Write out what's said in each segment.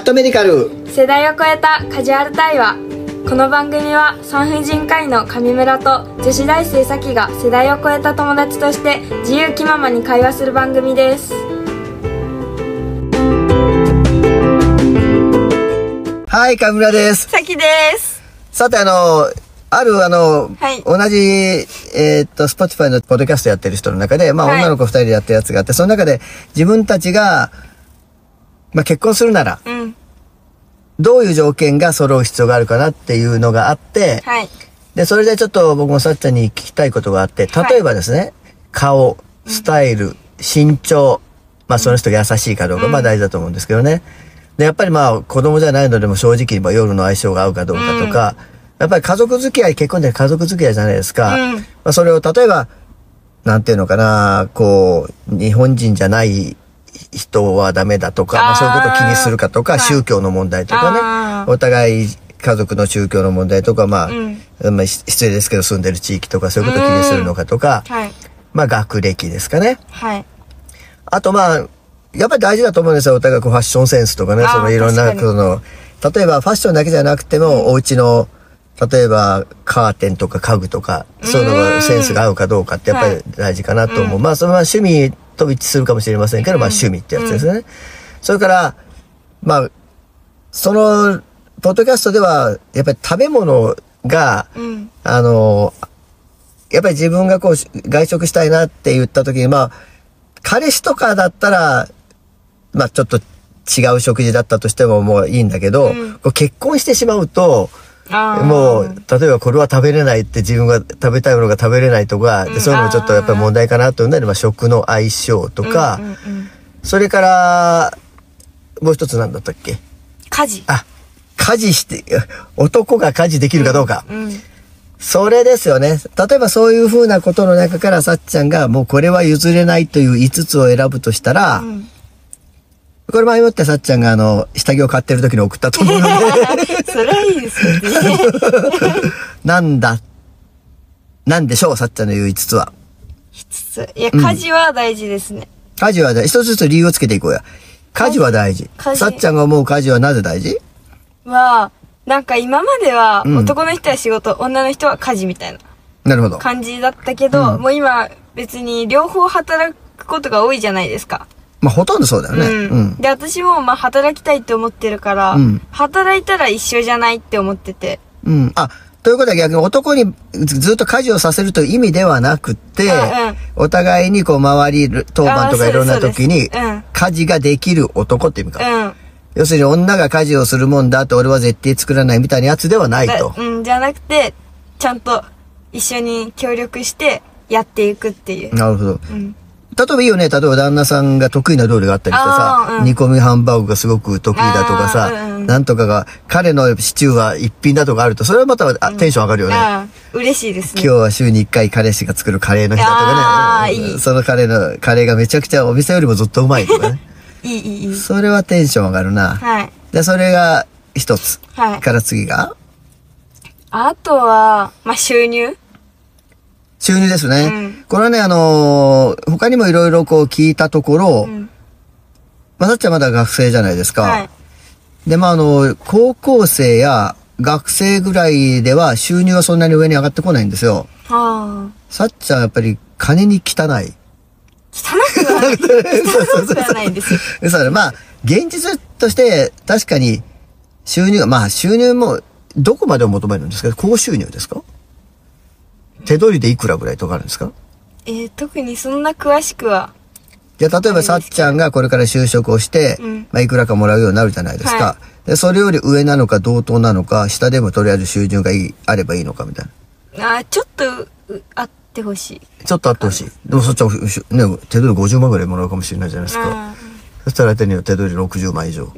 ットメディカル、世代を超えたカジュアル対話。この番組は産婦人科医の上村と女子大生咲が世代を超えた友達として自由気ままに会話する番組です。はい、上村です。咲です。さて、同じ、Spotify のポッドキャストやってる人の中で、女の子2人でやってるやつがあって、その中で自分たちが、結婚するなら、どういう条件が揃う必要があるかなっていうのがあって、で、それでちょっと僕もさっちゃんに聞きたいことがあって、例えばですね、顔、スタイル、身長、その人が優しいかどうか、大事だと思うんですけどね。で、やっぱり子供じゃないのでも正直、夜の相性が合うかどうかとか、やっぱり家族付き合い、結婚で家族付き合いじゃないですか。それを例えば、日本人じゃない人はダメだとか、そういうことを気にするかとか、宗教の問題とかね、お互い家族の宗教の問題とか、失礼ですけど住んでる地域とか、そういうことを気にするのかとか、学歴ですかね。あとやっぱり大事だと思うんですよ、お互いファッションセンスとかね、そのいろんな、例えばファッションだけじゃなくても、お家の、例えばカーテンとか家具とかそういうのがセンスが合うかどうかってやっぱり大事かなと思う。その趣味と一致するかもしれませんけど、趣味ってやつですね。それからそのポッドキャストではやっぱり食べ物が、やっぱり自分が外食したいなって言った時に、彼氏とかだったらちょっと違う食事だったとしてももういいんだけど、結婚してしまうともう、例えばこれは食べれないって自分が食べたいものが食べれないとか、そういうのもちょっとやっぱり問題かなというので、食の相性とか、それから、もう一つ何だったっけ？家事。家事して、男が家事できるかどうか。それですよね。例えばそういうふうなことの中からさっちゃんがもうこれは譲れないという5つを選ぶとしたら、これ前もってさっちゃんが下着を買ってる時に送ったと思うので。それはいいですね。なんでしょう、さっちゃんの言う5つは。5つ。いや、家事は大事ですね。家事は大事。一つずつ理由をつけていこうや。家事は大事。さっちゃんが思う家事はなぜ大事？今までは男の人は仕事、女の人は家事みたいな。なるほど。感じだったけど、もう今別に両方働くことが多いじゃないですか。ほとんどそうだよね。で、私も働きたいって思ってるから、働いたら一緒じゃないって思ってて。ということは逆に男にずっと家事をさせるという意味ではなくて、お互いに周り、当番とかいろんな時に、家事ができる男って意味か。要するに女が家事をするもんだって俺は絶対作らないみたいなやつではないと。じゃなくて、ちゃんと一緒に協力してやっていくっていう。なるほど。例えばいいよね。例えば旦那さんが得意な料理があったりしてさ、煮込みハンバーグがすごく得意だとかさ、なんとかが、彼のシチューは一品だとかあると、それはまたテンション上がるよね。嬉しいですね。今日は週に1回彼氏が作るカレーの日だとかね。そのカレーがめちゃくちゃお店よりもずっとうまいとかね。それはテンション上がるな。で、それが一つ。から次があとは、収入。収入ですね。これはね、他にもいろいろ聞いたところ、さっちゃんまだ学生じゃないですか。で、高校生や学生ぐらいでは収入はそんなに上に上がってこないんですよ。さっちゃんやっぱり金に汚い。汚くはないんですよ。そうだね。現実として確かに収入が、収入もどこまでを求めるんですか？高収入ですか？手取りでいくらぐらいとかあるんですか？特にそんな詳しくは。じゃあ、例えばさっちゃんがこれから就職をして、いくらかもらうようになるじゃないですか。で、それより上なのか同等なのか、下でもとりあえず収入があればいいのかみたいな。ちょっとあってほしい。ちょっとあってほしい。でもさっちゃん、手取り50万ぐらいもらうかもしれないじゃないですか。そしたら相手には手取り60万以上。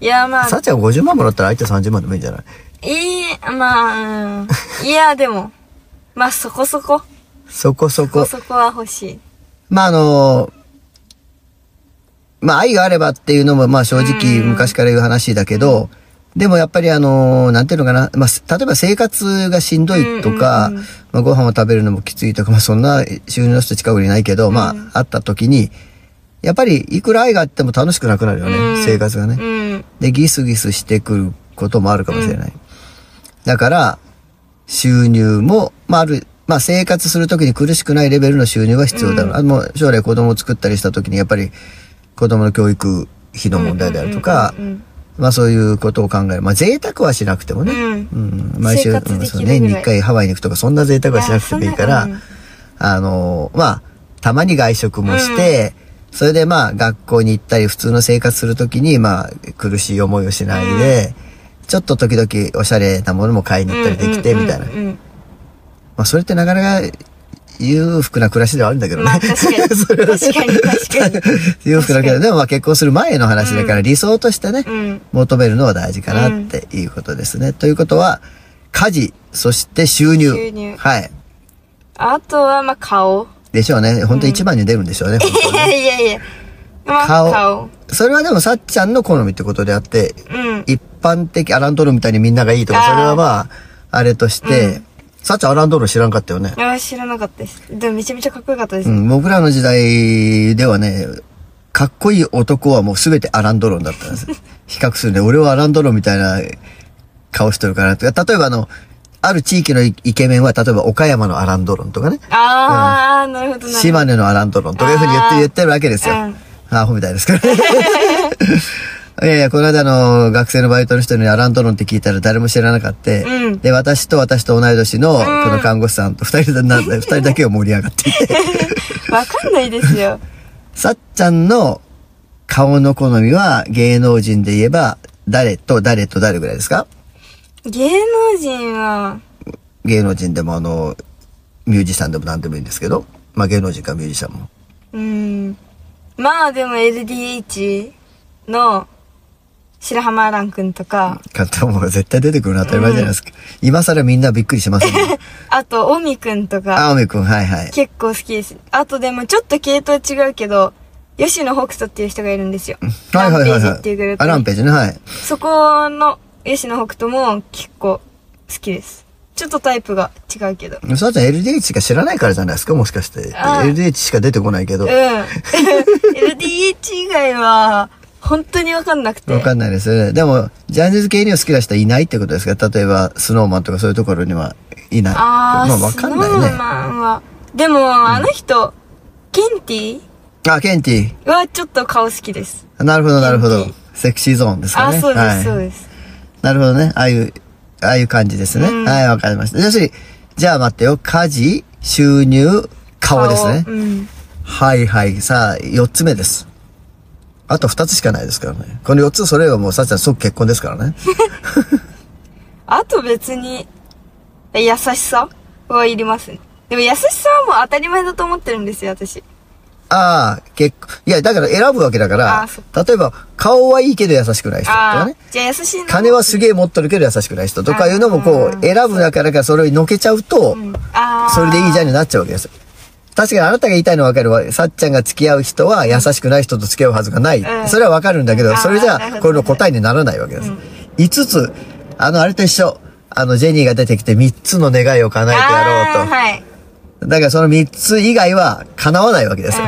いや、さっちゃん50万もらったら相手30万でもいいんじゃない？いや、でも。そこそこ。そこは欲しい。愛があればっていうのも、正直昔から言う話だけど、でもやっぱりなんていうのかな、例えば生活がしんどいとか、ご飯を食べるのもきついとか、そんな収入の人近くにいないけど、あった時に、やっぱりいくら愛があっても楽しくなくなるよね、生活がね。うん、で、ギスギスしてくることもあるかもしれない。うん、だから、収入も、まあ、ある、まあ、生活するときに苦しくないレベルの収入は必要だろう。うん、あの、将来子供を作ったりしたときに、やっぱり、子供の教育費の問題であるとか、まあそういうことを考える。まあ贅沢はしなくてもね。うん。うん、毎週、うん、そうね、年に1回ハワイに行くとか、そんな贅沢はしなくてもいいから、まあ、たまに外食もして、うん、それでまあ学校に行ったり、普通の生活するときに、まあ苦しい思いをしないで、うん、ちょっと時々おしゃれなものも買いに行ったりできて、みたいな。まあそれってなかなか、裕福な暮らしではあるんだけどね。確かに。確かに。裕福だけど、でもまあ結婚する前の話だから理想としてね、うん、求めるのは大事かなっていうことですね。うん、ということは、家事、そして収入。はい。あとはまあ顔。でしょうね。本当一番に出るんでしょうね。いやいやいや。顔。それはでもさっちゃんの好みってことであって、うん、一般的アランドロみたいにみんながいいとか、それはまあ、あれとして、うん、さっちゃんアランドロ知らんかったよね。ああ、知らなかったです。でもめちゃめちゃかっこよかったです。うん、僕らの時代ではね、かっこいい男はもうすべてアランドロンだったんです。比較するね。俺はアランドロンみたいな顔してるから。例えばある地域のイケメンは、例えば岡山のアランドロンとかね。ああ、うん、なるほどな。島根のアランドロンとかいうふうに言ってるわけですよ。うん、アホみたいですからね。いやいや、この間学生のバイトの人にアランドロンって聞いたら誰も知らなかった。うん、で、私と同い年の、この看護師さんと二人だけを盛り上がっていて。わかんないですよ。さっちゃんの顔の好みは芸能人で言えば、誰と誰と誰ぐらいですか？芸能人は、芸能人でもミュージシャンでも何でもいいんですけど、まあ芸能人かミュージシャンも。まあでも LDH の、白浜アラン君とか。もう絶対出てくるの当たり前じゃないですか。うん、今更みんなびっくりしますね。あと、オミ君とか。あ、オミ君、はいはい。結構好きです。あとでもちょっと系統違うけど、吉野北斗っていう人がいるんですよ。はいはいはい。ランページっていうグループ。あ、ランページね、はい。そこの吉野北斗も結構好きです。ちょっとタイプが違うけど。そうだ、LDH しか知らないからじゃないですか、もしかして。LDH しか出てこないけど。うん。LDH 以外は、本当にわかんなくて。わかんないですよね。でも、ジャニーズ系には好きな人はいないってことですか？例えば、スノーマンとかそういうところにはいない。あー、まあわかんないね。スノーマンは。でも、人、ケンティ？あ、ケンティ。はちょっと顔好きです。なるほど、なるほど。セクシーゾーンですかね。あ、そうです、そうです。なるほどね。ああいう感じですね。はい、わかりました。要するに、じゃあ待ってよ。家事、収入、顔ですね。はいはい。さあ、4つ目です。あと2つしかないですからね。この4つそれはもうさっちゃん即結婚ですからね。あと別に、優しさはいりますね。でも優しさはもう当たり前だと思ってるんですよ、私。ああ、結構。いや、だから選ぶわけだから、例えば、顔はいいけど優しくない人とかね。じゃあ優しいの？金はすげえ持っとるけど優しくない人とかいうのもこう、選ぶだからそれをのけちゃうと、それでいいじゃんになっちゃうわけですよ。確かにあなたが言いたいのはわかるわ。さっちゃんが付き合う人は優しくない人と付き合うはずがない。それはわかるんだけど、それじゃあ、これの答えにならないわけです。5つ、あれと一緒。ジェニーが出てきて3つの願いを叶えてやろうと。はい。だからその3つ以外は叶わないわけですよ。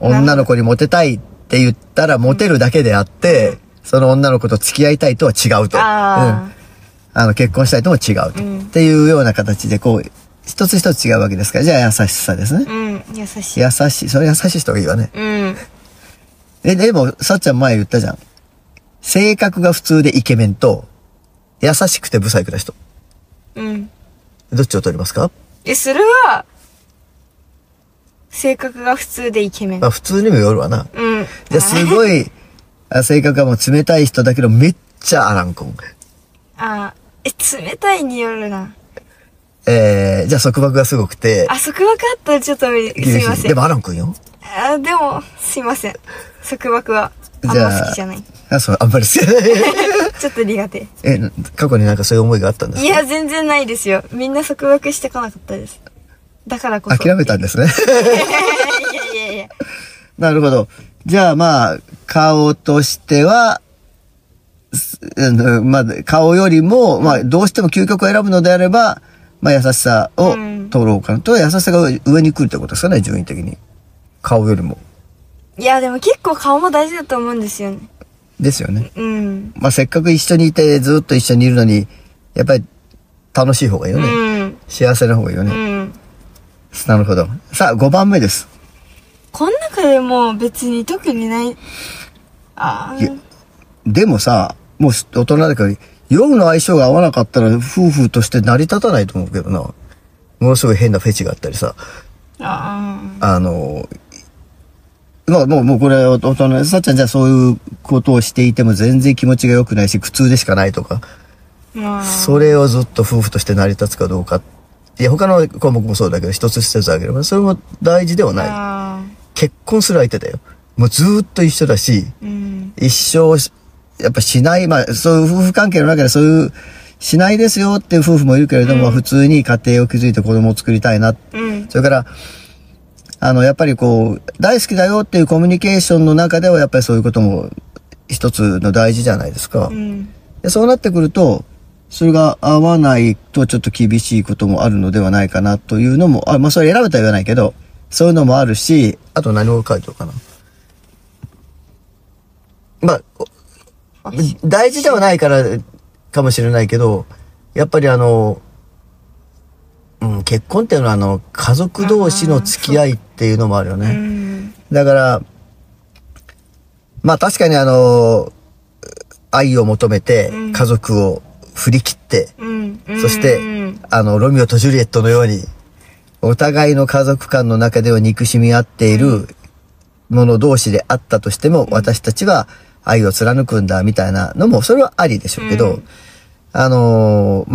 女の子にモテたいって言ったらモテるだけであって、その女の子と付き合いたいとは違うと。結婚したいとも違うと。っていうような形で、こう、一つ一つ違うわけですから。じゃあ優しさですね。うん、優しい。優しい。それ優しい人がいいわね。うん。でも、さっちゃん前言ったじゃん。性格が普通でイケメンと、優しくて不細工な人。うん。どっちを取りますか？それは、性格が普通でイケメン。まあ普通にもよるわな。うん。じゃあすごい、性格がもう冷たい人だけど、めっちゃアランコン。ああ、冷たいによるな。じゃあ束縛がすごくて。あ、束縛あったらちょっとすいません。でもアラン君よ。あ、でも、すいません。束縛は、あんま好きじゃない。あ、そう、あんまり好きじゃない。ちょっと苦手。過去になんかそういう思いがあったんですか？いや、全然ないですよ。みんな束縛してこなかったです。だからこそ。諦めたんですね。いやいやいや。なるほど。じゃあまあ、顔としては、まあ、顔よりも、まあ、どうしても究極を選ぶのであれば、まあ優しさを取ろうかな。と優しさが上に来るってことですかね、順位的に。顔よりも。いや、でも結構顔も大事だと思うんですよね。ですよね。うん、まあせっかく一緒にいてずっと一緒にいるのに、やっぱり楽しい方がいいよね。うん、幸せな方がいいよね。うん、なるほど。さあ、5番目です。この中でも別に特にない。ああ。でもさ、もう大人だから、夜の相性が合わなかったら夫婦として成り立たないと思うけどな。ものすごい変なフェチがあったりさ。まあもうこれ大人、さっちゃんじゃあそういうことをしていても全然気持ちが良くないし苦痛でしかないとか。それをずっと夫婦として成り立つかどうか。いや、他の項目もそうだけど、一つ一つあげれば、それも大事ではない。結婚する相手だよ。もうずっと一緒だし、うん、一生、やっぱしない、まあそういう夫婦関係の中でそういう、しないですよっていう夫婦もいるけれども、うん、普通に家庭を築いて子供を作りたいな。うん、それから、やっぱりこう、大好きだよっていうコミュニケーションの中では、やっぱりそういうことも一つの大事じゃないですか。うん、でそうなってくると、それが合わないとちょっと厳しいこともあるのではないかなというのも、まあそれ選べたら言わないけど、そういうのもあるし、あと何を書いておくかな。まあ、大事ではないからかもしれないけど、やっぱり結婚っていうのは家族同士の付き合いっていうのもあるよね。だから、まあ確かに愛を求めて家族を振り切って、そして、ロミオとジュリエットのように、お互いの家族間の中では憎しみ合っているもの同士であったとしても、私たちは愛を貫くんだみたいなのも、それはありでしょうけど、ま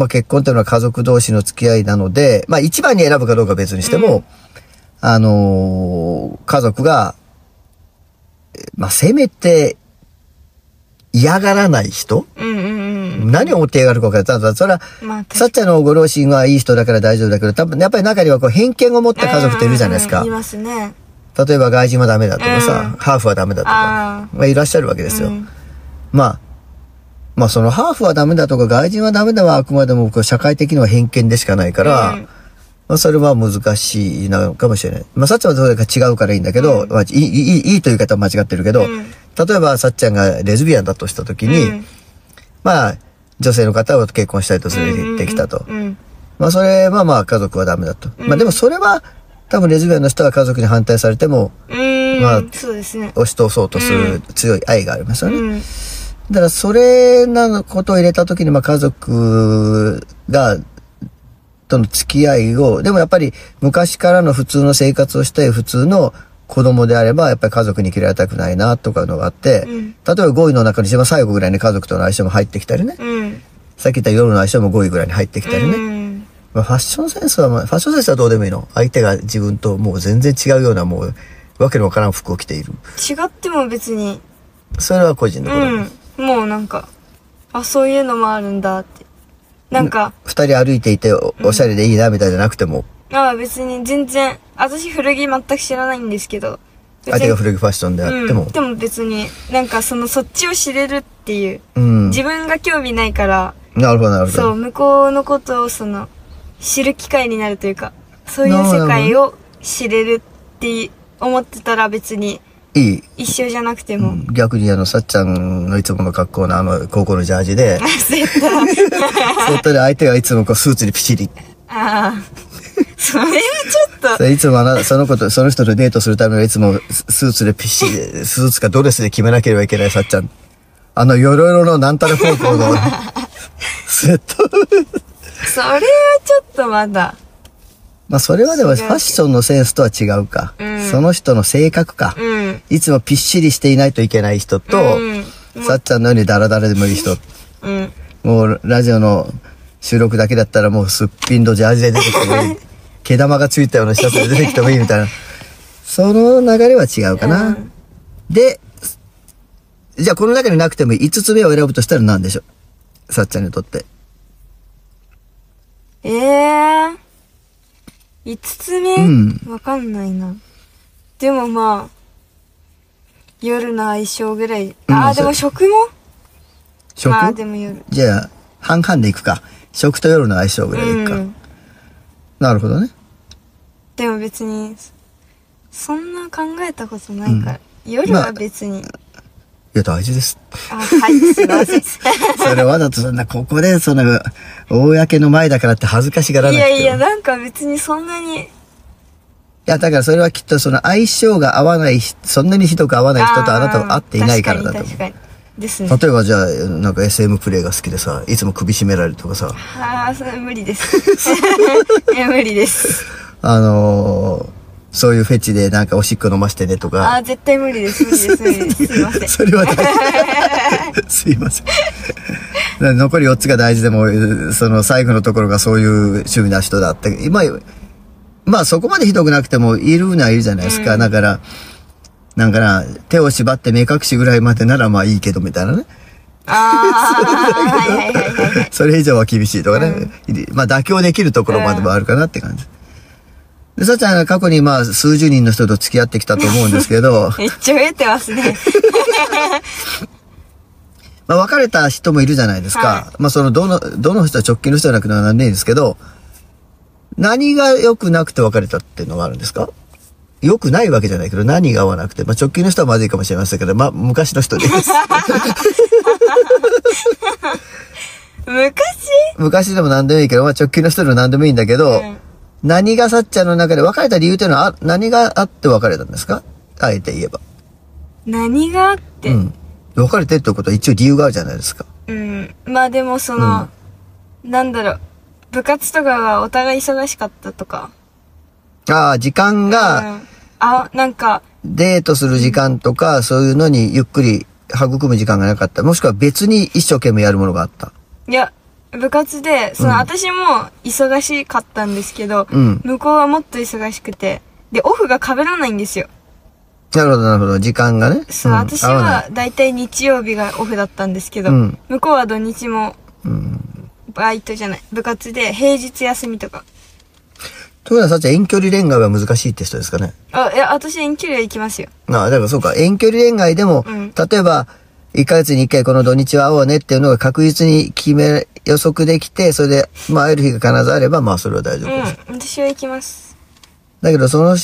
あ、結婚というのは家族同士の付き合いなので、まあ、一番に選ぶかどうか別にしても、家族が、まあ、せめて嫌がらない人、何を思って嫌がるか分からない。ただ、それは、さっちゃんのご両親はいい人だから大丈夫だけど、多分、やっぱり中にはこう偏見を持った家族っているじゃないですか。いますね。例えば外人はダメだとかさ、ハーフはダメだとか、まあ、いらっしゃるわけですよ。まあそのハーフはダメだとか外人はダメだはあくまでも社会的には偏見でしかないから、まあそれは難しいのかもしれない。まあさっちゃんはどれか違うからいいんだけど、まあいいという言い方は間違ってるけど、例えばさっちゃんがレズビアンだとした時に、まあ女性の方を結婚したいと連れてきたと。まあそれはまあ家族はダメだと。まあでもそれは多分レズビアンの人は家族に反対されても、まあ、押し通そうとする強い愛がありますよね。だから、それなことを入れたときに、まあ、家族が、との付き合いを、でもやっぱり、昔からの普通の生活をして、普通の子供であれば、やっぱり家族に嫌われたくないな、とかのがあって、例えば5位の中に一番最後ぐらいに家族との相性も入ってきたりね。さっき言った夜の相性も5位ぐらいに入ってきたりね。まあ、ファッションセンスはどうでもいいの。相手が自分ともう全然違うような、もう、わけのわからん服を着ている。違っても別に。それは個人のことなんです。もうなんか、あ、そういうのもあるんだって。なんか。二人歩いていておしゃれでいいなみたいじゃなくても。ああ、別に全然、私古着全く知らないんですけど。相手が古着ファッションであっても。でも別に、なんかそっちを知れるっていう。自分が興味ないから。なるほどなるほど。そう、向こうのことを知る機会になるというか、そういう世界を知れるって思ってたら別に、一緒じゃなくても。逆にさっちゃんのいつもの格好の高校のジャージで。セット。セットで相手がいつもこうスーツにピシリ。ああ。それはちょっと。いつもその人とデートするためにいつもスーツでピシリ、スーツかドレスで決めなければいけないさっちゃん。鎧色のなんたら高校のセット。それはちょっとまだ。まあそれはでもファッションのセンスとは違うか。その人の性格か。いつもぴっしりしていないといけない人と、さっちゃんのようにダラダラでもいい人。もうラジオの収録だけだったらもうすっぴんのジャージで出てきてもいい。毛玉がついたようなシャツで出てきてもいいみたいな。その流れは違うかな。で、じゃあこの中になくても5つ目を選ぶとしたら何でしょう？さっちゃんにとって。5つ目、わかんないな。でもまあ、夜の相性ぐらい。ああ、でも食も食まあでも夜。じゃあ、半々でいくか。食と夜の相性ぐらいでいくか。なるほどね。でも別に、そんな考えたことないから。夜は別に。いや、大事です。あ、はい、すいません。それわざとそんな、ここで、その、公の前だからって恥ずかしがらなくて。いやいや、なんか別にそんなに。いや、だからそれはきっとその相性が合わない、そんなにひどく合わない人とあなたは会っていないからだと思う。確かに、確かに。ですね。例えばじゃあ、なんか SM プレイが好きでさ、いつも首絞められるとかさ。ああ、それ無理です。いや、無理です。そういうフェチでなんかおしっこ飲ましてねとか。ああ、絶対無理です。無理です。無理です。すいません。それは大事。すいません。残り4つが大事でも、その最後のところがそういう趣味な人だって。今、まあそこまでひどくなくてもいるのはいるじゃないですか。だから、なんかな、手を縛って目隠しぐらいまでならまあいいけどみたいなね。ああ、それ以上は厳しいとかね。まあ妥協できるところまでもあるかなって感じ。で、さっちゃんは過去にまあ数十人の人と付き合ってきたと思うんですけど。めっちゃ増えてますね。まあ別れた人もいるじゃないですか。はい、まあそのどの人は直近の人じゃなくてなんでいいんですけど、何が良くなくて別れたっていうのがあるんですか？良くないわけじゃないけど何が合わなくて。まあ直近の人はまずいかもしれませんけど、まあ昔の人です。昔でも何でもいいけど、まあ直近の人でも何でもいいんだけど、何がさっちゃんの中で別れた理由というのは何があって別れたんですか？あえて言えば。何があって、うん、別れてってことは一応理由があるじゃないですか。うん。まあでもその、なんだろう、部活とかがお互い忙しかったとか。ああ、時間が、あ、なんか、デートする時間とか、そういうのにゆっくり育む時間がなかった。もしくは別に一生懸命やるものがあった。いや。部活で、その、私も忙しかったんですけど、向こうはもっと忙しくて、で、オフが被らないんですよ。なるほど、なるほど。時間がね。そう、私はだいたい日曜日がオフだったんですけど、向こうは土日も、バイトじゃない、部活で平日休みとか。ということはさっちゃん遠距離恋愛は難しいって人ですかね？あ、いや、私遠距離は行きますよ。ああ、だからそうか。遠距離恋愛でも、例えば、1ヶ月に1回この土日は会おうねっていうのが確実に予測できて、それで、まあ会える日が必ずあれば、まあそれは大丈夫です。うん、私は行きます。だけどその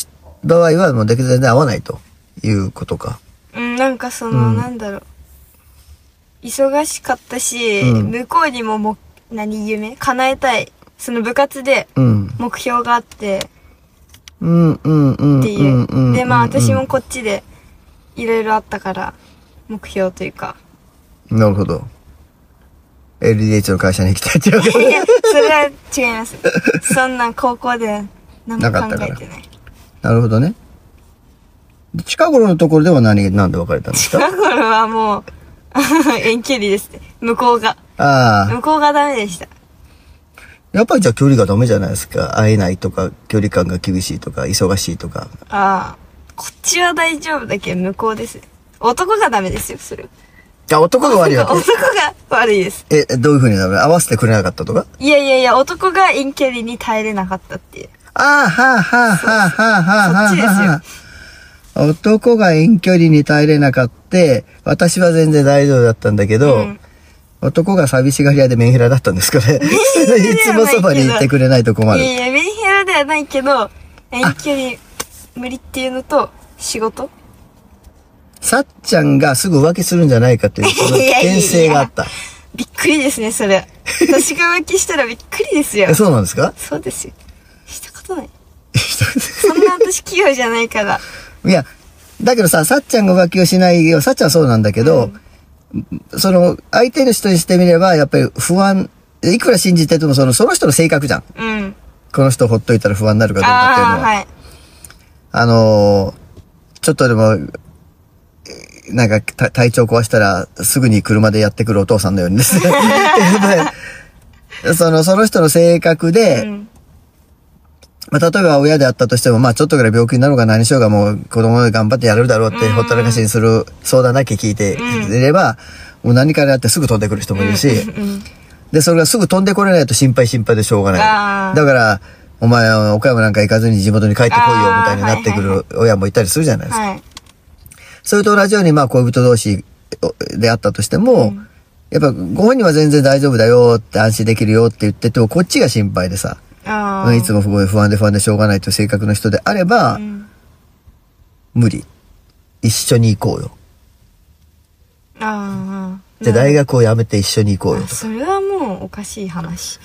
場合はもう全然会わないということか。うん、なんかその、なんだろう。忙しかったし、向こうにも夢叶えたい。その部活で、目標があって、っていう。で、まあ私もこっちで、いろいろあったから、目標というか。なるほど。LDH の会社に行きたいって言われて。いや、それは違います。そんな高校で何も考えてない。なるほどね。近頃のところではなんで別れたんですか？近頃はもう、遠距離ですね。向こうが。ああ。向こうがダメでした。やっぱりじゃあ距離がダメじゃないですか。会えないとか、距離感が厳しいとか、忙しいとか。ああ。こっちは大丈夫だけど、向こうです。男がダメですよ、それ。あ、男が悪いわけ？男が悪いです。え、どういうふうになる？合わせてくれなかったとか？いやいやいや、男が遠距離に耐えれなかったっていう。ああ、はあ、はあ、はあ、はあ、はあ、はあ。男が遠距離に耐えれなかった。私は全然大丈夫だったんだけど、男が寂しがり屋でメンヘラだったんですかね。いつもそばにいてくれないと困る。いやいや、メンヘラではないけど、遠距離無理っていうのと、仕事？さっちゃんがすぐ浮気するんじゃないかという、その危険性があった。いやいやびっくりですね、それ。私が浮気したらびっくりですよ。そうなんですか？そうですよ。したことない。そんな私器用じゃないから。いや、だけどさっちゃんが浮気をしないよ。さっちゃんはそうなんだけど、その、相手の人にしてみれば、やっぱり不安、いくら信じててもその人の性格じゃん。うん。この人ほっといたら不安になるかどうかっていうのは。はい。ちょっとでも、なんか、体調壊したら、すぐに車でやってくるお父さんのようにですね。その人の性格で、まあ、例えば親であったとしても、まあ、ちょっとぐらい病気になろうが何しようがもう、子供が頑張ってやるだろうって、ほったらかしにする相談だけ聞いていれば、もう何からやってすぐ飛んでくる人もいるし、で、それがすぐ飛んでこれないと心配でしょうがない。だから、お前は岡山なんか行かずに地元に帰ってこいよ、みたいになってくる親もいたりするじゃないですか。それと同じように、まあ、恋人同士であったとしても、やっぱ、ご本人は全然大丈夫だよって、安心できるよって言ってても、こっちが心配でさ、いつも不安でしょうがないという性格の人であれば、無理。一緒に行こうよ。じゃあ大学を辞めて一緒に行こうよとか。それはもうおかしい話。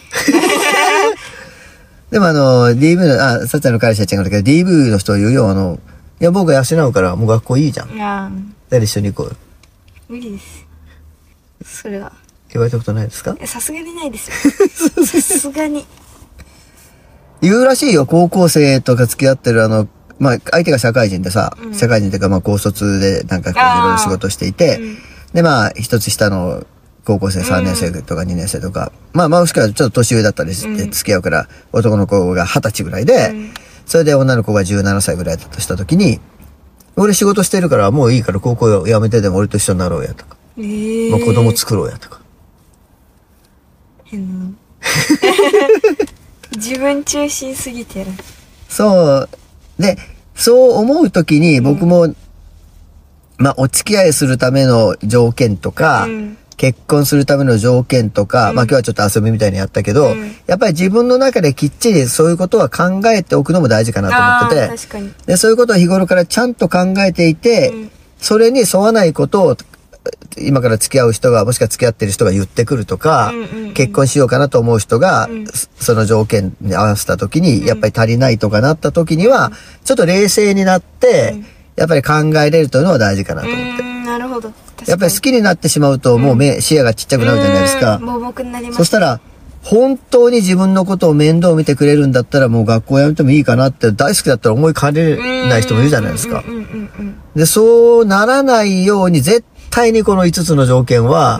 でもDV の、さっちゃんの彼氏やっちゃんだけど、DV の人言うよ、いや、僕が養うから、もう学校いいじゃん。いやだから一緒に行こうよ。無理です。それは。言われたことないですか？さすがにないですよ。さすがに。言うらしいよ、高校生とか付き合ってるまあ、相手が社会人でさ、うん、社会人っていうか、まあ、高卒で、なんかこう、いろいろ仕事していて、うん、で、まあ、一つ下の、高校生3年生とか2年生とか、うん、まあ、もしくはちょっと年上だったりして付き合うから、うん、男の子が20歳ぐらいで、うん、それで女の子が17歳ぐらいだとした時に、俺仕事してるからもういいから高校辞めてでも俺と一緒になろうやとか、まあ、子供作ろうやとか。変な。自分中心すぎてる。そう。で、そう思う時に僕も、うん、まあ、お付き合いするための条件とか、うん結婚するための条件とか、うん、まあ今日はちょっと遊びみたいにやったけど、うん、やっぱり自分の中できっちりそういうことは考えておくのも大事かなと思ってて、確かにでそういうことを日頃からちゃんと考えていて、うん、それに沿わないことを今から付き合う人が、もしくは付き合ってる人が言ってくるとか、結婚しようかなと思う人が、うん、その条件に合わせた時に、うん、やっぱり足りないとかなった時には、うん、ちょっと冷静になって、うん、やっぱり考えれるというのは大事かなと思って。なるほど。やっぱり好きになってしまうと、もう視野がちっちゃくなるじゃないですか。盲目になります。そしたら、本当に自分のことを面倒見てくれるんだったら、もう学校辞めてもいいかなって、大好きだったら思いかねない人もいるじゃないですか。で、そうならないように、絶対にこの5つの条件は、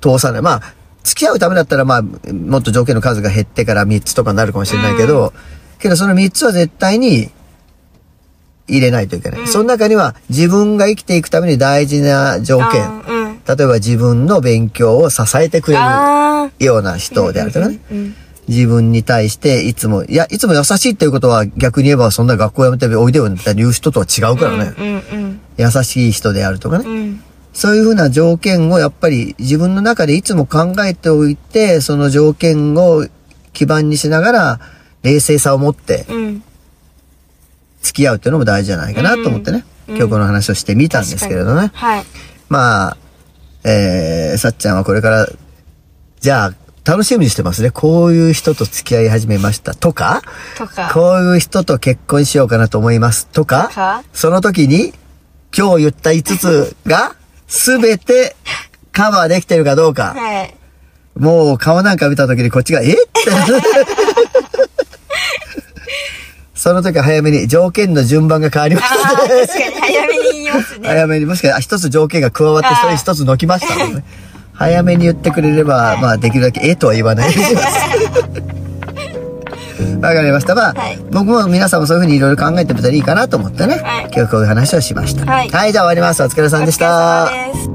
通さない。まあ、付き合うためだったら、まあ、もっと条件の数が減ってから3つとかになるかもしれないけど、けどその3つは絶対に、入れないといけない。うん、その中には自分が生きていくために大事な条件。うん、例えば自分の勉強を支えてくれるような人であるとかね。自分に対していつも優しいっていうことは逆に言えばそんな学校辞めておいでよみたいな言う人とは違うからね。優しい人であるとかね。うん、そういうふうな条件をやっぱり自分の中でいつも考えておいて、その条件を基盤にしながら冷静さを持って、うん付き合うっていうのも大事じゃないかなと思ってね、うん、今日この話をしてみたんですけれどね。はい、まあ、さっちゃんはこれから、じゃあ、楽しみにしてますね。こういう人と付き合い始めましたとか、こういう人と結婚しようかなと思いますとか、その時に、今日言った5つが、すべてカバーできてるかどうか。はい、もう顔なんか見た時にこっちが、えって。その時は早めに条件の順番が変わりましたね。確かに早めに言いますね。早めに、もしかしたら一つ条件が加わってそれ一つのきましたので、ね、早めに言ってくれれば、まあできるだけとは言わないでします。わかりました。まあ、はい、僕も皆さんもそういうふうにいろいろ考えてみたらいいかなと思ってね、はい、今日こういう話をしました。はい、はい、じゃあ終わります。お疲れさんでした。お疲れ様です。